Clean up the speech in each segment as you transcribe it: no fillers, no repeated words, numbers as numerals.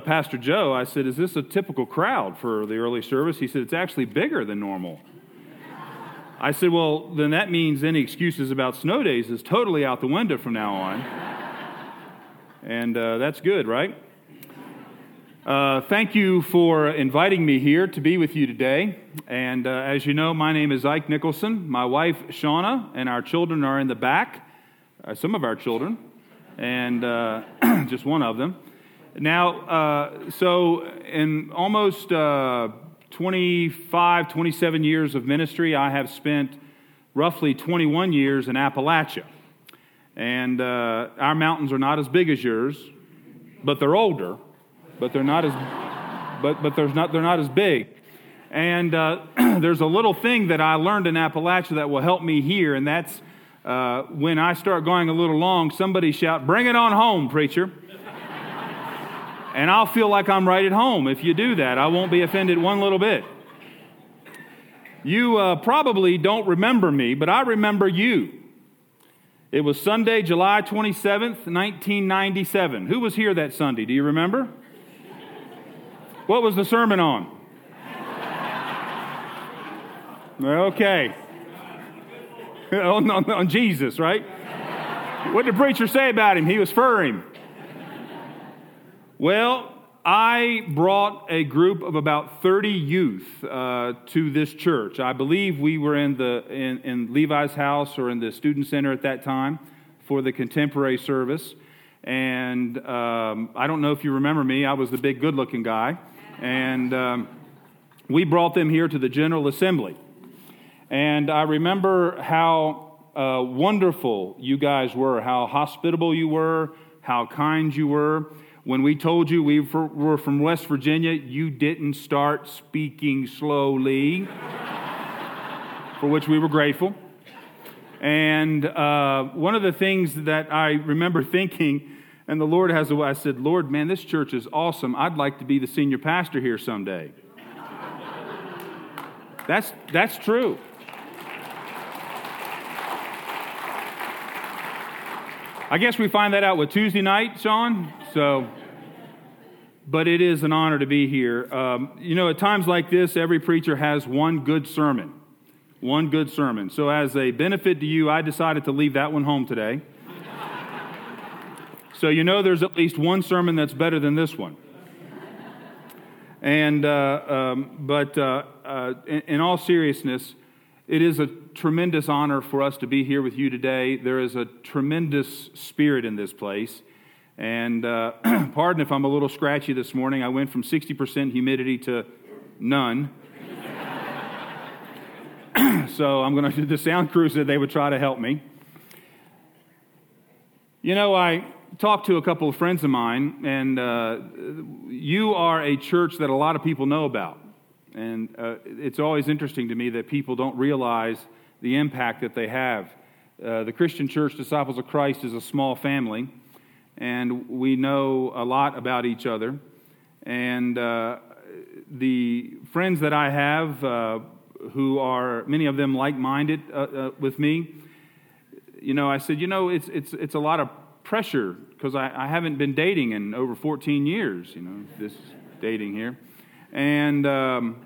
Pastor Joe, I said, is this a typical crowd for the early service? He said, it's actually bigger than normal. I said, well, then that means any excuses about snow days is totally out the window from now on. And that's good, right? Thank you for inviting me here to be with you today. And as you know, my name is Ike Nicholson. My wife, Shauna, and our children are in the back. Some of our children. And just one of them. Now, so in almost 25, 27 years of ministry, I have spent roughly 21 years in Appalachia. And our mountains are not as big as yours, but they're older. But they're not as, they're not as big. And there's a little thing that I learned in Appalachia that will help me here, and that's when I start going a little long, somebody shout, "Bring it on home, preacher!" And I'll feel like I'm right at home if you do that. I won't be offended one little bit. You probably don't remember me, but I remember you. It was Sunday, July 27th, 1997. Who was here that Sunday? Do you remember? What was the sermon on? Okay. On Jesus, right? What did the preacher say about him? He was for him. Well, I brought a group of about 30 youth to this church. I believe we were in Levi's house or in the student center at that time for the contemporary service. And I don't know if you remember me. I was the big, good-looking guy. And we brought them here to the General Assembly. And I remember how wonderful you guys were, how hospitable you were, how kind you were. When we told you we were from West Virginia, you didn't start speaking slowly, for which we were grateful. And one of the things that I remember thinking, and the Lord has a way, I said, "Lord, man, this church is awesome. I'd like to be the senior pastor here someday." That's true. I guess we find that out with Tuesday night, Sean. So, but it is an honor to be here. You know, at times like this, every preacher has one good sermon. One good sermon. So as a benefit to you, I decided to leave that one home today. So you know there's at least one sermon that's better than this one. And in all seriousness, it is a tremendous honor for us to be here with you today. There is a tremendous spirit in this place. And pardon if I'm a little scratchy this morning. I went from 60% humidity to none. So I'm going to do the sound cruiser. They would try to help me. You know, I talked to a couple of friends of mine, and you are a church that a lot of people know about. And it's always interesting to me that people don't realize the impact that they have. The Christian Church Disciples of Christ is a small family, and we know a lot about each other. And the friends that I have... who are many of them like-minded with me, you know, I said, you know, it's a lot of pressure because I haven't been dating in over 14 years, you know, this dating here. And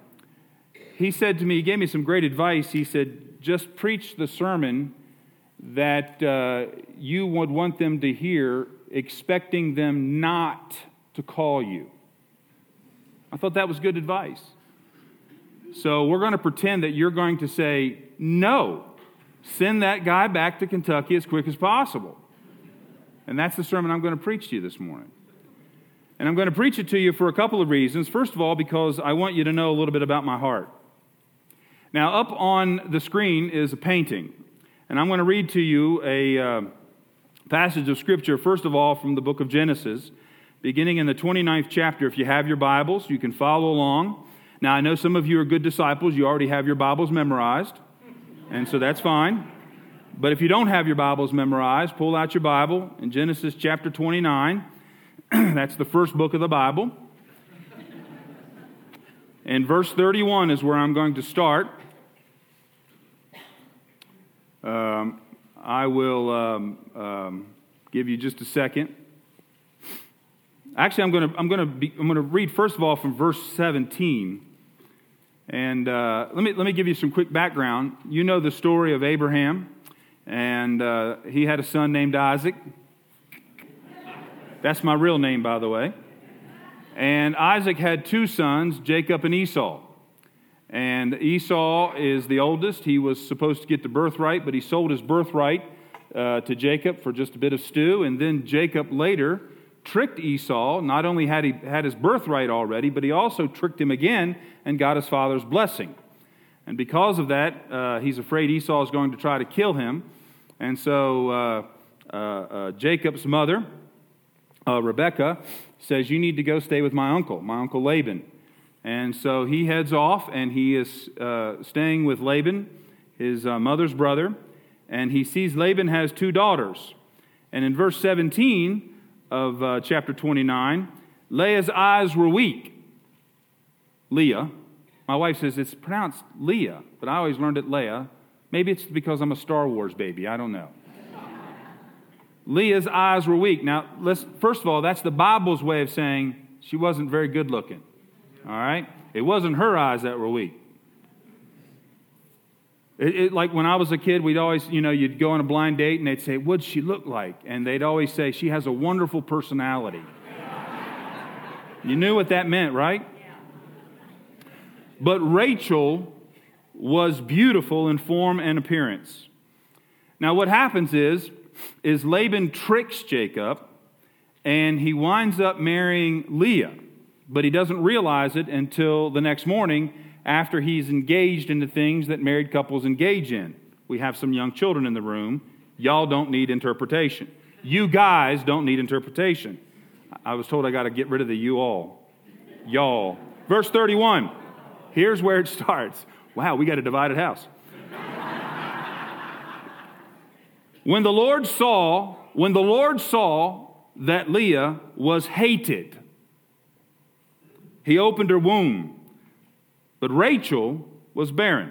he said to me, he gave me some great advice. He said, just preach the sermon that you would want them to hear, expecting them not to call you. I thought that was good advice. So we're going to pretend that you're going to say, "No, send that guy back to Kentucky as quick as possible." And that's the sermon I'm going to preach to you this morning. And I'm going to preach it to you for a couple of reasons. First of all, because I want you to know a little bit about my heart. Now, up on the screen is a painting. And I'm going to read to you a passage of Scripture, first of all, from the book of Genesis, beginning in the 29th chapter. If you have your Bibles, you can follow along. Now, I know some of you are good disciples. You already have your Bibles memorized, and so that's fine. But if you don't have your Bibles memorized, pull out your Bible in Genesis chapter 29. That's the first book of the Bible. And verse 31 is where I'm going to start. I will give you just a second. Actually, I'm going to read first of all from verse 17. And let me give you some quick background. You know the story of Abraham, and he had a son named Isaac. That's my real name, by the way. And Isaac had two sons, Jacob and Esau. And Esau is the oldest. He was supposed to get the birthright, but he sold his birthright to Jacob for just a bit of stew. And then Jacob later tricked Esau. Not only had he had his birthright already, but he also tricked him again and got his father's blessing. And because of that, he's afraid Esau is going to try to kill him. And so Jacob's mother, Rebecca, says, "You need to go stay with my uncle Laban." And so he heads off, and he is staying with Laban, his mother's brother, and he sees Laban has two daughters. And in verse 17 of chapter 29, Leah's eyes were weak. Leah. My wife says it's pronounced Leah, but I always learned it Leah. Maybe it's because I'm a Star Wars baby. I don't know. Leah's eyes were weak. Now, first of all, that's the Bible's way of saying she wasn't very good looking. All right? It wasn't her eyes that were weak. Like when I was a kid, we'd always, you'd go on a blind date and they'd say, "What'd she look like?" And they'd always say, "She has a wonderful personality." You knew what that meant, right? Yeah. But Rachel was beautiful in form and appearance. Now what happens is Laban tricks Jacob, and he winds up marrying Leah, but he doesn't realize it until the next morning after he's engaged in the things that married couples engage in. We have some young children in the room. Y'all don't need interpretation. You guys don't need interpretation. I was told I got to get rid of the "you all." Y'all. Verse 31. Here's where it starts. Wow, we got a divided house. When the Lord saw that Leah was hated, he opened her womb, but Rachel was barren.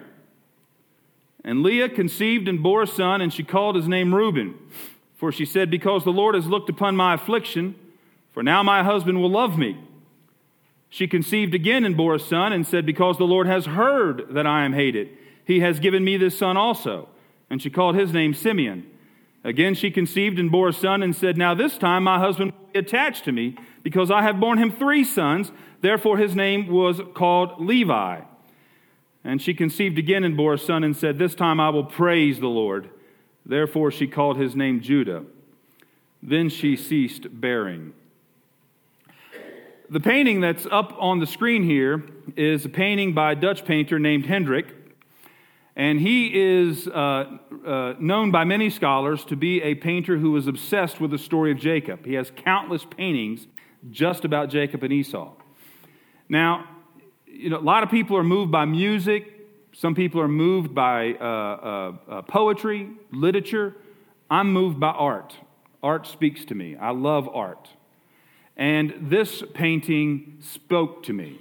And Leah conceived and bore a son, and she called his name Reuben. For she said, "Because the Lord has looked upon my affliction, for now my husband will love me." She conceived again and bore a son, and said, "Because the Lord has heard that I am hated, he has given me this son also." And she called his name Simeon. Again she conceived and bore a son, and said, "Now this time my husband will be attached to me, because I have borne him three sons." Therefore his name was called Levi. And she conceived again and bore a son, and said, "This time I will praise the Lord." Therefore she called his name Judah. Then she ceased bearing. The painting that's up on the screen here is a painting by a Dutch painter named Hendrik. And he is known by many scholars to be a painter who was obsessed with the story of Jacob. He has countless paintings just about Jacob and Esau. Now, a lot of people are moved by music. Some people are moved by poetry, literature. I'm moved by art. Art speaks to me. I love art. And this painting spoke to me.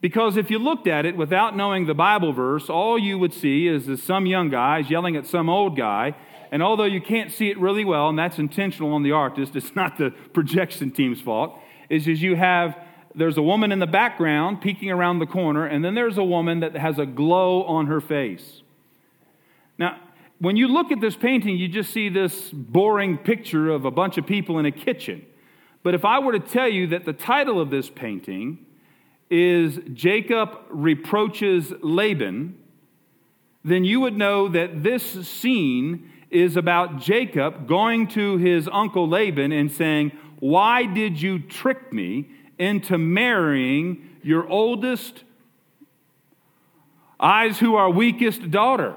Because if you looked at it without knowing the Bible verse, all you would see is some young guy is yelling at some old guy. And although you can't see it really well, and that's intentional on the artist, it's not the projection team's fault, there's a woman in the background peeking around the corner, and then there's a woman that has a glow on her face. Now, when you look at this painting, you just see this boring picture of a bunch of people in a kitchen. But if I were to tell you that the title of this painting is "Jacob Reproaches Laban," then you would know that this scene is about Jacob going to his uncle Laban and saying, "Why did you trick me into marrying your oldest, eyes who are weakest daughter?"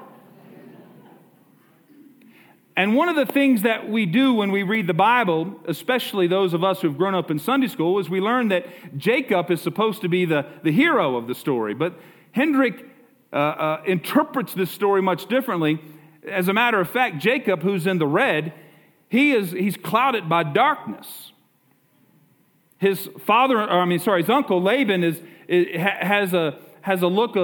And one of the things that we do when we read the Bible, especially those of us who've grown up in Sunday school, is we learn that Jacob is supposed to be the hero of the story. But Hendrik interprets this story much differently. As a matter of fact, Jacob, who's in the red, he's clouded by darkness. His uncle Laban has a look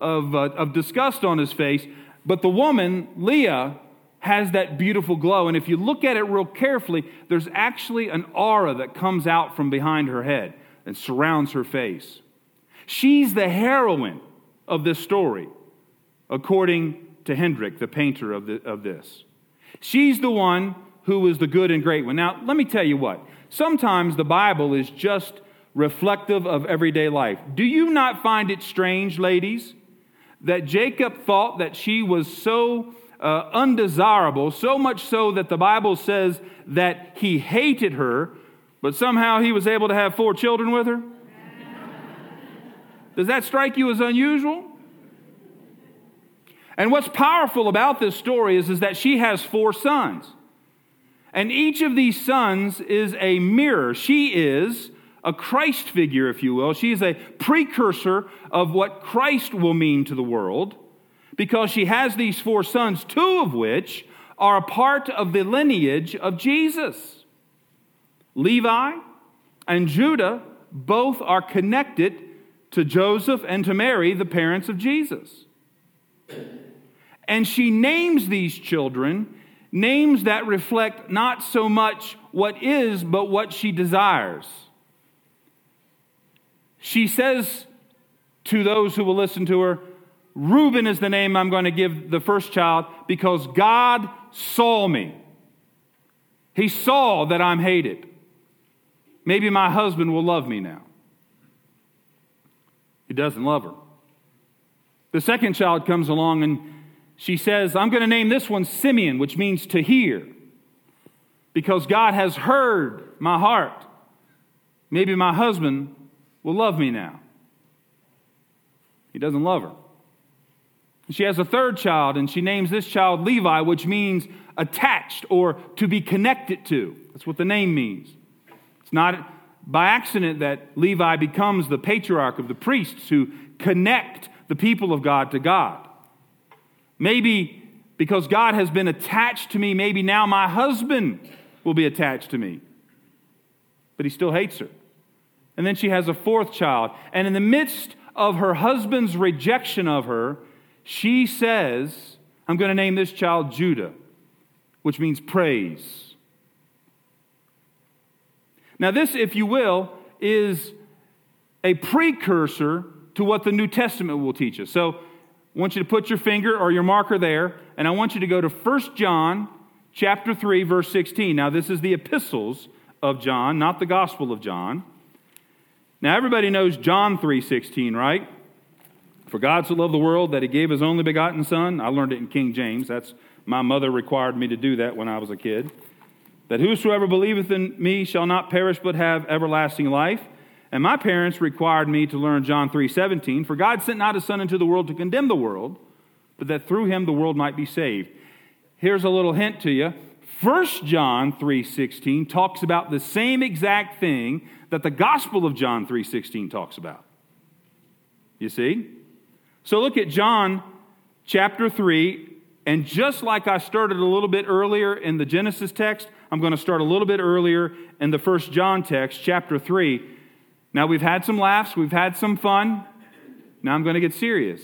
of disgust on his face, but the woman Leah has that beautiful glow. And if you look at it real carefully, there's actually an aura that comes out from behind her head and surrounds her face. She's the heroine of this story, according to Hendrik, the painter of this. She's the one who is the good and great one. Now, let me tell you what. Sometimes the Bible is just reflective of everyday life. Do you not find it strange, ladies, that Jacob thought that she was so undesirable, so much so that the Bible says that he hated her, but somehow he was able to have 4 children with her? Does that strike you as unusual? And what's powerful about this story is that she has 4 sons. And each of these sons is a mirror. She is a Christ figure, if you will. She is a precursor of what Christ will mean to the world, because she has these 4 sons, 2 of which are a part of the lineage of Jesus. Levi and Judah both are connected to Joseph and to Mary, the parents of Jesus. And she names these children names that reflect not so much what is, but what she desires. She says to those who will listen to her, Reuben is the name I'm going to give the first child because God saw me. He saw that I'm hated. Maybe my husband will love me now. He doesn't love her. The second child comes along and she says, I'm going to name this one Simeon, which means to hear, because God has heard my heart. Maybe my husband will love me now. He doesn't love her. She has a third child, and she names this child Levi, which means attached or to be connected to. That's what the name means. It's not by accident that Levi becomes the patriarch of the priests who connect the people of God to God. Maybe because God has been attached to me, maybe now my husband will be attached to me. But he still hates her. And then she has a fourth child. And in the midst of her husband's rejection of her, she says, I'm going to name this child Judah, which means praise. Now this, if you will, is a precursor to what the New Testament will teach us. So I want you to put your finger or your marker there, and I want you to go to 1 John chapter 3, verse 16. Now, this is the epistles of John, not the Gospel of John. Now, everybody knows John 3:16, right? For God so loved the world that he gave his only begotten son. I learned it in King James. That's my mother required me to do that when I was a kid. That whosoever believeth in me shall not perish but have everlasting life. And my parents required me to learn John 3:17, for God sent not his son into the world to condemn the world, but that through him the world might be saved. Here's a little hint to you. 1 John 3:16 talks about the same exact thing that the Gospel of John 3:16 talks about. You see? So look at John chapter 3, and just like I started a little bit earlier in the Genesis text, I'm going to start a little bit earlier in the 1 John text, chapter 3. Now, we've had some laughs. We've had some fun. Now I'm going to get serious.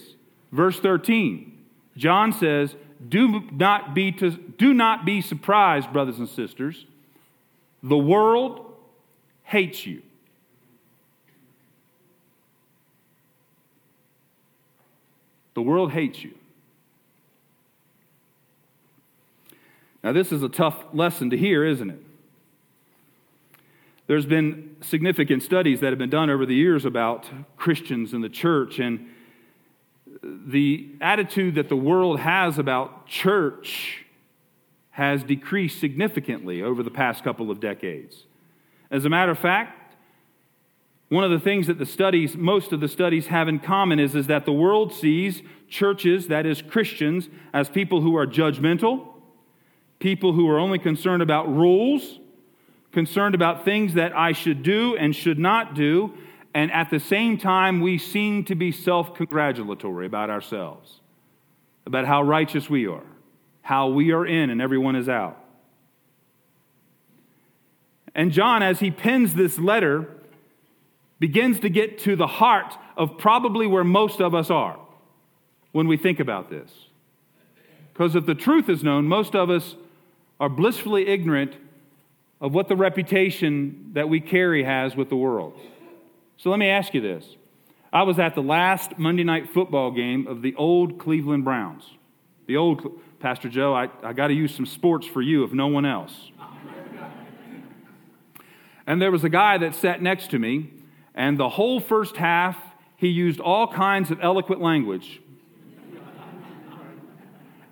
Verse 13, John says, Do not be surprised, brothers and sisters. The world hates you. The world hates you. Now, this is a tough lesson to hear, isn't it? There's been significant studies that have been done over the years about Christians in the church and the attitude that the world has about church has decreased significantly over the past couple of decades. As a matter of fact, one of the things that most of the studies have in common is that the world sees churches, that is Christians, as people who are judgmental, people who are only concerned about rules, concerned about things that I should do and should not do, and at the same time, we seem to be self-congratulatory about ourselves, about how righteous we are, how we are in and everyone is out. And John, as he pens this letter, begins to get to the heart of probably where most of us are when we think about this. Because if the truth is known, most of us are blissfully ignorant of what the reputation that we carry has with the world. So let me ask you this. I was at the last Monday night football game of the old Cleveland Browns. The old, Pastor Joe, I got to use some sports for you if no one else. And there was a guy that sat next to me, and the whole first half, he used all kinds of eloquent language.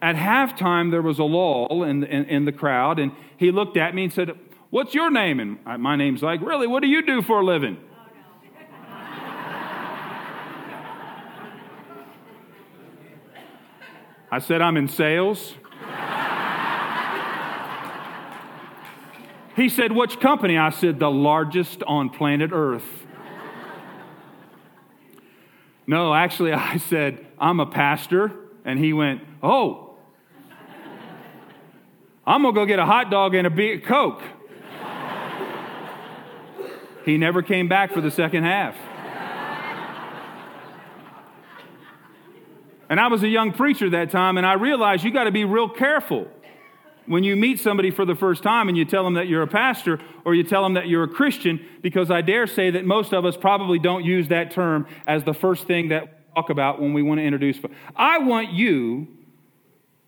At halftime, there was a lull in the crowd, and he looked at me and said, "What's your name?" And my name's Ike. "Really, what do you do for a living?" Oh, no. I said, "I'm in sales." He said, "Which company?" I said, "The largest on planet Earth." No, actually, I said, "I'm a pastor." And he went, "Oh, I'm going to go get a hot dog and a beer, Coke." He never came back for the second half. And I was a young preacher that time, and I realized you got to be real careful when you meet somebody for the first time and you tell them that you're a pastor or you tell them that you're a Christian, because I dare say that most of us probably don't use that term as the first thing that we talk about when we want to introduce. I want you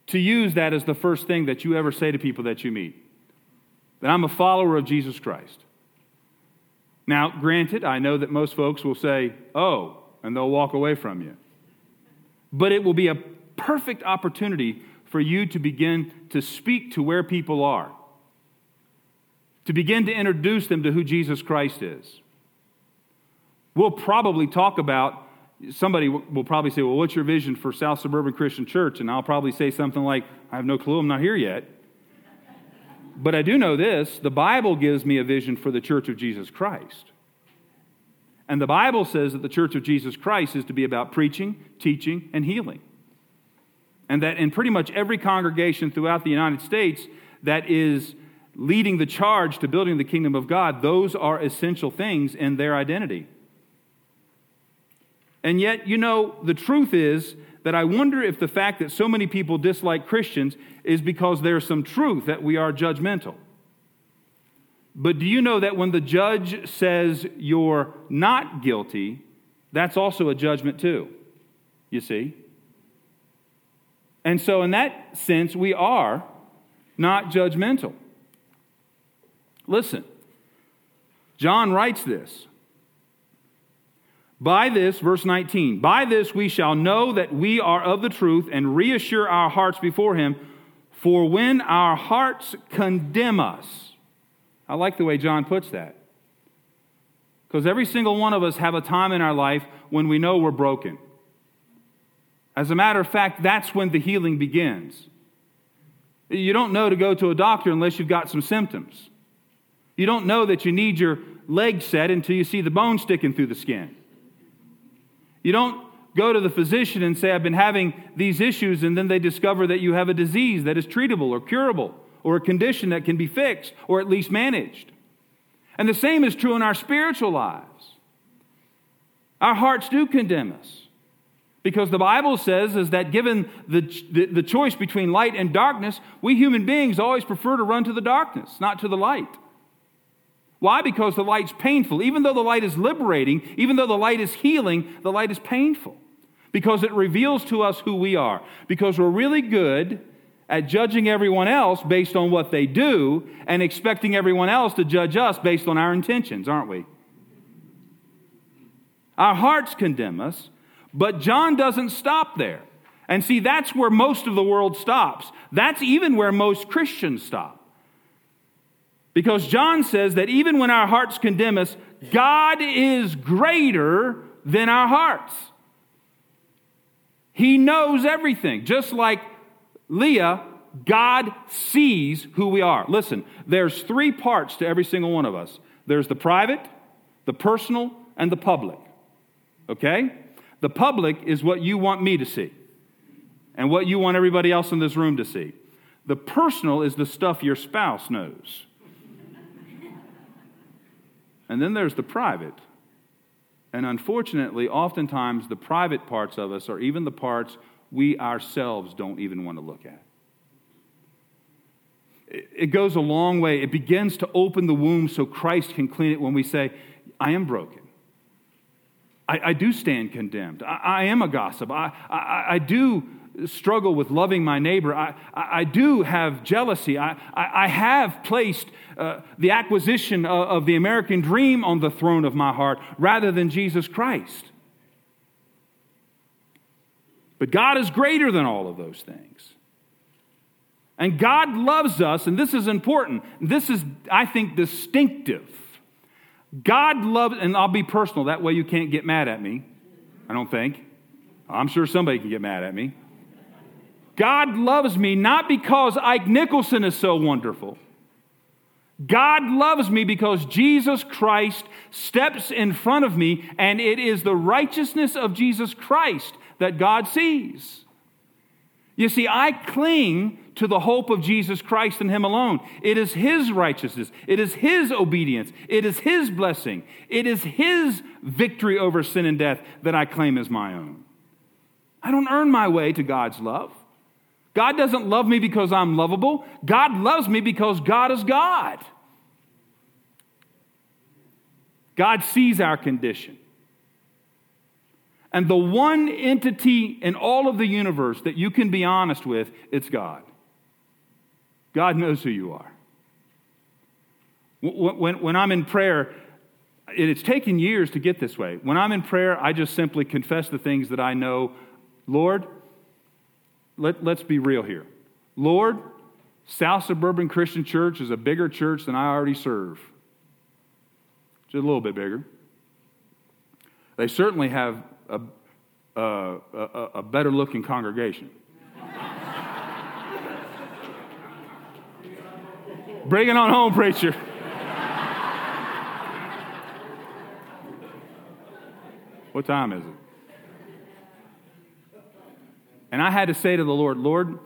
to use that as the first thing that you ever say to people that you meet, that I'm a follower of Jesus Christ. Now, granted, I know that most folks will say, "Oh," and they'll walk away from you. But it will be a perfect opportunity for you to begin to speak to where people are, to begin to introduce them to who Jesus Christ is. We'll probably talk about, somebody will probably say, "Well, what's your vision for South Suburban Christian Church?" And I'll probably say something like, "I have no clue, I'm not here yet." But I do know this, the Bible gives me a vision for the Church of Jesus Christ. And the Bible says that the Church of Jesus Christ is to be about preaching, teaching, and healing. And that in pretty much every congregation throughout the United States that is leading the charge to building the kingdom of God, those are essential things in their identity. And yet, you know, the truth is that I wonder if the fact that so many people dislike Christians is because there's some truth that we are judgmental. But do you know that when the judge says you're not guilty, that's also a judgment too, you see? And so in that sense, we are not judgmental. Listen, John writes this. By this, verse 19, by this we shall know that we are of the truth and reassure our hearts before Him, for when our hearts condemn us. I like the way John puts that. Because every single one of us have a time in our life when we know we're broken. As a matter of fact, that's when the healing begins. You don't know to go to a doctor unless you've got some symptoms. You don't know that you need your leg set until you see the bone sticking through the skin. You don't go to the physician and say, "I've been having these issues," and then they discover that you have a disease that is treatable or curable or a condition that can be fixed or at least managed. And the same is true in our spiritual lives. Our hearts do condemn us because the Bible says is that given the choice between light and darkness, we human beings always prefer to run to the darkness, not to the light. Why? Because the light's painful. Even though the light is liberating, even though the light is healing, the light is painful. Because it reveals to us who we are. Because we're really good at judging everyone else based on what they do and expecting everyone else to judge us based on our intentions, aren't we? Our hearts condemn us, but John doesn't stop there. And see, that's where most of the world stops. That's even where most Christians stop. Because John says that even when our hearts condemn us, God is greater than our hearts. He knows everything. Just like Leah, God sees who we are. Listen, there's three parts to every single one of us. There's the private, the personal, and the public. Okay? The public is what you want me to see and what you want everybody else in this room to see. The personal is the stuff your spouse knows. And then there's the private. And unfortunately, oftentimes, the private parts of us are even the parts we ourselves don't even want to look at. It goes a long way. It begins to open the womb so Christ can clean it when we say, I am broken. I do stand condemned. I am a gossip. I do struggle with loving my neighbor. I do have jealousy. I have placed the acquisition of the American dream on the throne of my heart rather than Jesus Christ. But God is greater than all of those things. And God loves us, and this is important. This is, I think, distinctive. God loves, and I'll be personal, that way you can't get mad at me, I don't think. I'm sure somebody can get mad at me. God loves me not because Ike Nicholson is so wonderful. God loves me because Jesus Christ steps in front of me, and it is the righteousness of Jesus Christ that God sees. You see, I cling to the hope of Jesus Christ and Him alone. It is His righteousness. It is His obedience. It is His blessing. It is His victory over sin and death that I claim as my own. I don't earn my way to God's love. God doesn't love me because I'm lovable. God loves me because God is God. God sees our condition. And the one entity in all of the universe that you can be honest with, it's God. God knows who you are. When I'm in prayer, and it's taken years to get this way, when I'm in prayer, I just simply confess the things that I know. Lord, let's be real here. Lord, South Suburban Christian Church is a bigger church than I already serve. Just a little bit bigger. They certainly have a better-looking congregation. Bring it on home, preacher. What time is it? And I had to say to the Lord, Lord,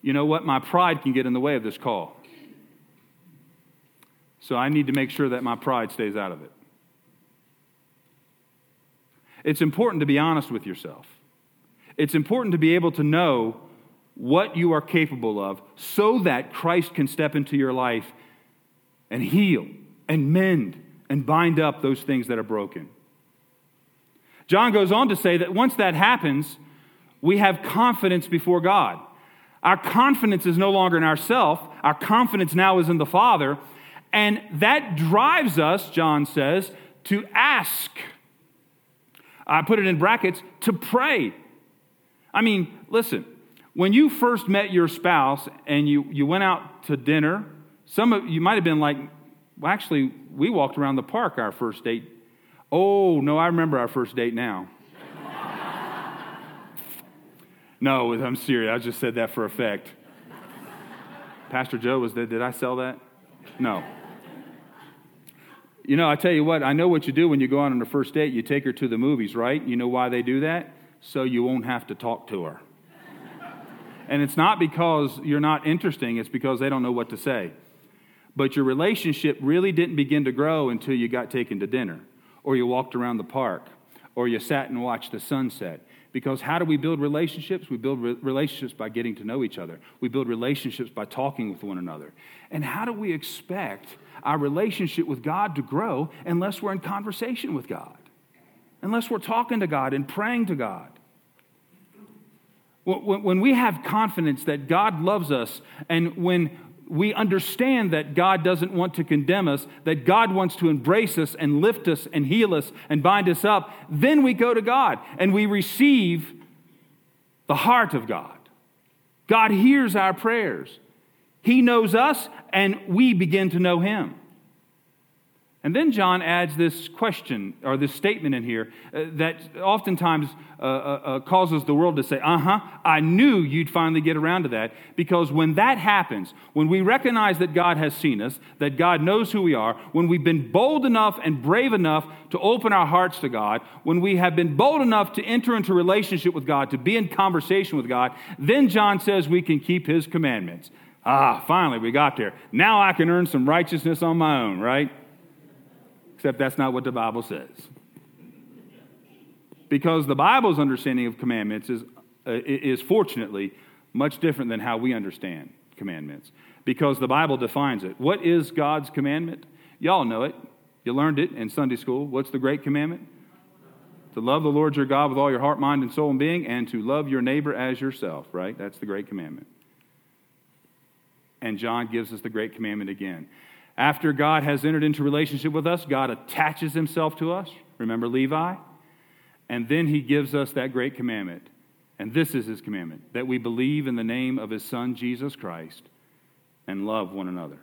you know what? My pride can get in the way of this call. So I need to make sure that my pride stays out of it. It's important to be honest with yourself. It's important to be able to know what you are capable of so that Christ can step into your life and heal and mend and bind up those things that are broken. John goes on to say that once that happens, we have confidence before God. Our confidence is no longer in ourselves. Our confidence now is in the Father. And that drives us, John says, to ask. I put it in brackets, to pray. I mean, listen, when you first met your spouse and you went out to dinner, some of you might have been like, well, actually, we walked around the park our first date. Oh, no, I remember our first date now. No, I'm serious. I just said that for effect. Pastor Joe was there. Did I sell that? No. You know, I tell you what, I know what you do when you go out on the first date. You take her to the movies, right? You know why they do that? So you won't have to talk to her. And it's not because you're not interesting. It's because they don't know what to say. But your relationship really didn't begin to grow until you got taken to dinner, or you walked around the park, or you sat and watched the sunset. Because how do we build relationships? We build relationships by getting to know each other. We build relationships by talking with one another. And how do we expect our relationship with God to grow unless we're in conversation with God? Unless we're talking to God and praying to God? When we have confidence that God loves us, and when we understand that God doesn't want to condemn us, that God wants to embrace us and lift us and heal us and bind us up, then we go to God and we receive the heart of God. God hears our prayers. He knows us, and we begin to know Him. And then John adds this question, or this statement in here, that oftentimes causes the world to say, I knew you'd finally get around to that. Because when that happens, when we recognize that God has seen us, that God knows who we are, when we've been bold enough and brave enough to open our hearts to God, when we have been bold enough to enter into relationship with God, to be in conversation with God, then John says we can keep His commandments. Finally, we got there. Now I can earn some righteousness on my own, right? Except that's not what the Bible says. Because the Bible's understanding of commandments is fortunately much different than how we understand commandments. because the Bible defines it. What is God's commandment? Y'all know it. You learned it in Sunday school. What's the great commandment? To love the Lord your God with all your heart, mind, and soul and being, and to love your neighbor as yourself, right? That's the great commandment. And John gives us the great commandment again. After God has entered into relationship with us, God attaches himself to us. Remember Levi? And then he gives us that great commandment. And this is his commandment, that we believe in the name of his Son, Jesus Christ, and love one another.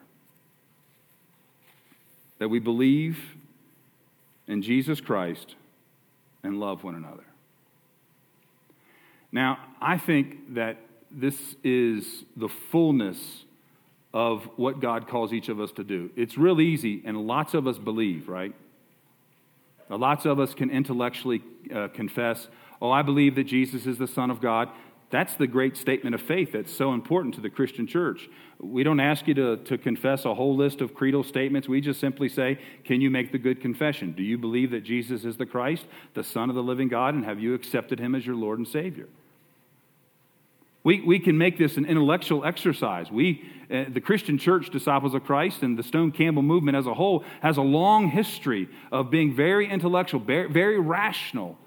That we believe in Jesus Christ and love one another. Now, I think that this is the fullness of what God calls each of us to do. It's real easy, and lots of us believe, right? Now, lots of us can intellectually confess, oh, I believe that Jesus is the Son of God. That's the great statement of faith that's so important to the Christian church. We don't ask you to confess a whole list of creedal statements. We just simply say, can you make the good confession? Do you believe that Jesus is the Christ, the Son of the living God, and have you accepted him as your Lord and Savior? We can make this an intellectual exercise. The Christian Church Disciples of Christ and the Stone Campbell movement as a whole has a long history of being very intellectual, very rational.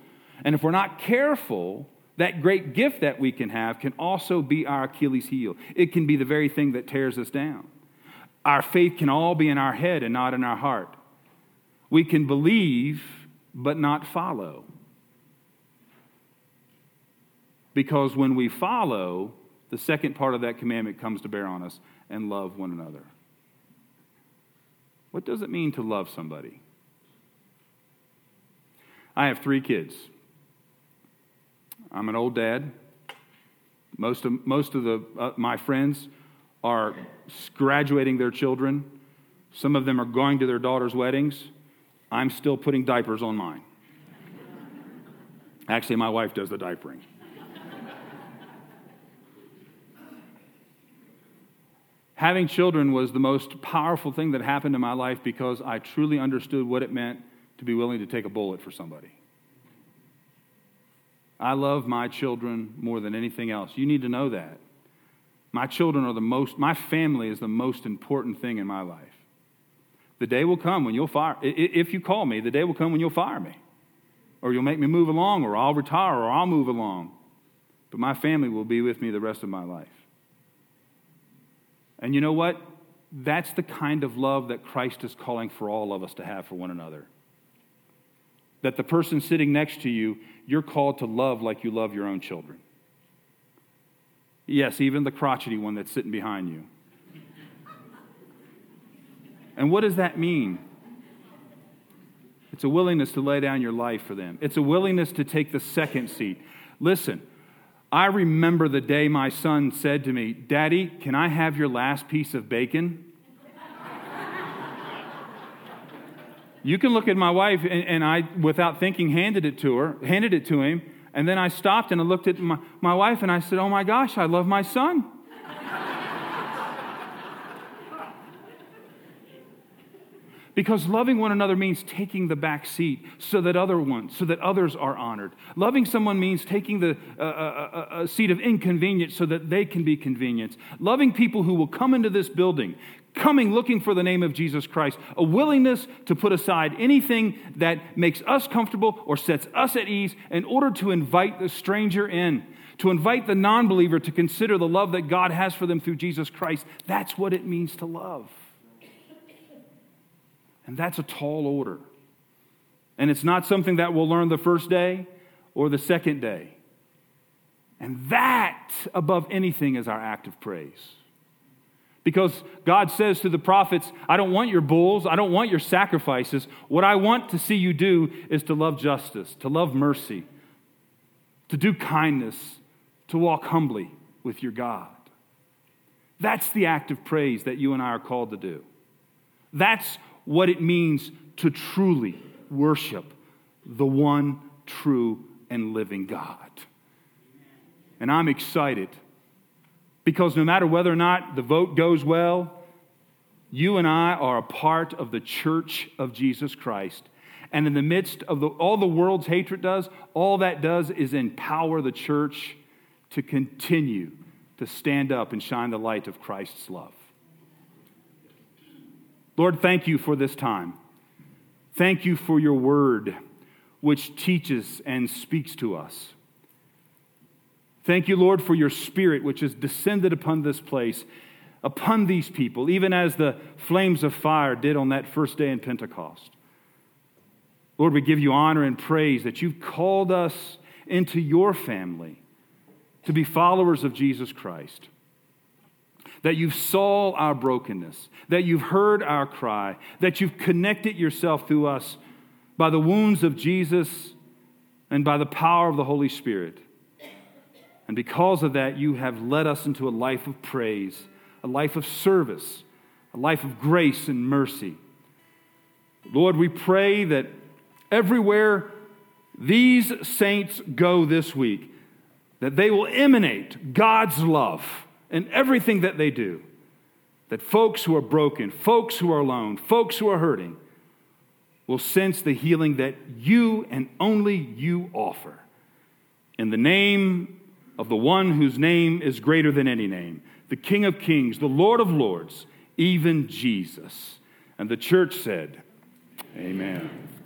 And if we're not careful, that great gift that we can have can also be our Achilles heel. It can be the very thing that tears us down. Our faith can all be in our head and not in our heart. We can believe but not follow. Because when we follow, the second part of that commandment comes to bear on us, and love one another. What does it mean to love somebody? I have 3 kids. I'm an old dad. Most of my friends are graduating their children. Some of them are going to their daughters' weddings. I'm still putting diapers on mine. Actually, my wife does the diapering. Having children was the most powerful thing that happened in my life because I truly understood what it meant to be willing to take a bullet for somebody. I love my children more than anything else. You need to know that. My family is the most important thing in my life. The day will come when you'll fire, if you call me, the day will come when you'll fire me. Or you'll make me move along, or I'll retire, or I'll move along. But my family will be with me the rest of my life. And you know what? That's the kind of love that Christ is calling for all of us to have for one another. That the person sitting next to you, you're called to love like you love your own children. Yes, even the crotchety one that's sitting behind you. And what does that mean? It's a willingness to lay down your life for them. It's a willingness to take the second seat. Listen, I remember the day my son said to me, Daddy, can I have your last piece of bacon? You can look at my wife, and I, without thinking, handed it to him, and then I stopped and I looked at my wife and I said, oh my gosh, I love my son. Because loving one another means taking the back seat so that others are honored. Loving someone means taking the seat of inconvenience so that they can be convenienced. Loving people who will come into this building, coming looking for the name of Jesus Christ, a willingness to put aside anything that makes us comfortable or sets us at ease in order to invite the stranger in, to invite the non-believer to consider the love that God has for them through Jesus Christ. That's what it means to love. And that's a tall order. And it's not something that we'll learn the first day or the second day. And that, above anything, is our act of praise. Because God says to the prophets, I don't want your bulls, I don't want your sacrifices. What I want to see you do is to love justice, to love mercy, to do kindness, to walk humbly with your God. That's the act of praise that you and I are called to do. That's what it means to truly worship the one true and living God. And I'm excited because no matter whether or not the vote goes well, you and I are a part of the church of Jesus Christ. And in the midst of all the world's hatred does, all that does is empower the church to continue to stand up and shine the light of Christ's love. Lord, thank you for this time. Thank you for your word, which teaches and speaks to us. Thank you, Lord, for your Spirit, which has descended upon this place, upon these people, even as the flames of fire did on that first day in Pentecost. Lord, we give you honor and praise that you've called us into your family to be followers of Jesus Christ, that you've saw our brokenness, that you've heard our cry, that you've connected yourself through us by the wounds of Jesus and by the power of the Holy Spirit. And because of that, you have led us into a life of praise, a life of service, a life of grace and mercy. Lord, we pray that everywhere these saints go this week, that they will emanate God's love in everything that they do, that folks who are broken, folks who are alone, folks who are hurting, will sense the healing that you and only you offer. In the name of the one whose name is greater than any name, the King of Kings, the Lord of Lords, even Jesus. And the church said, Amen.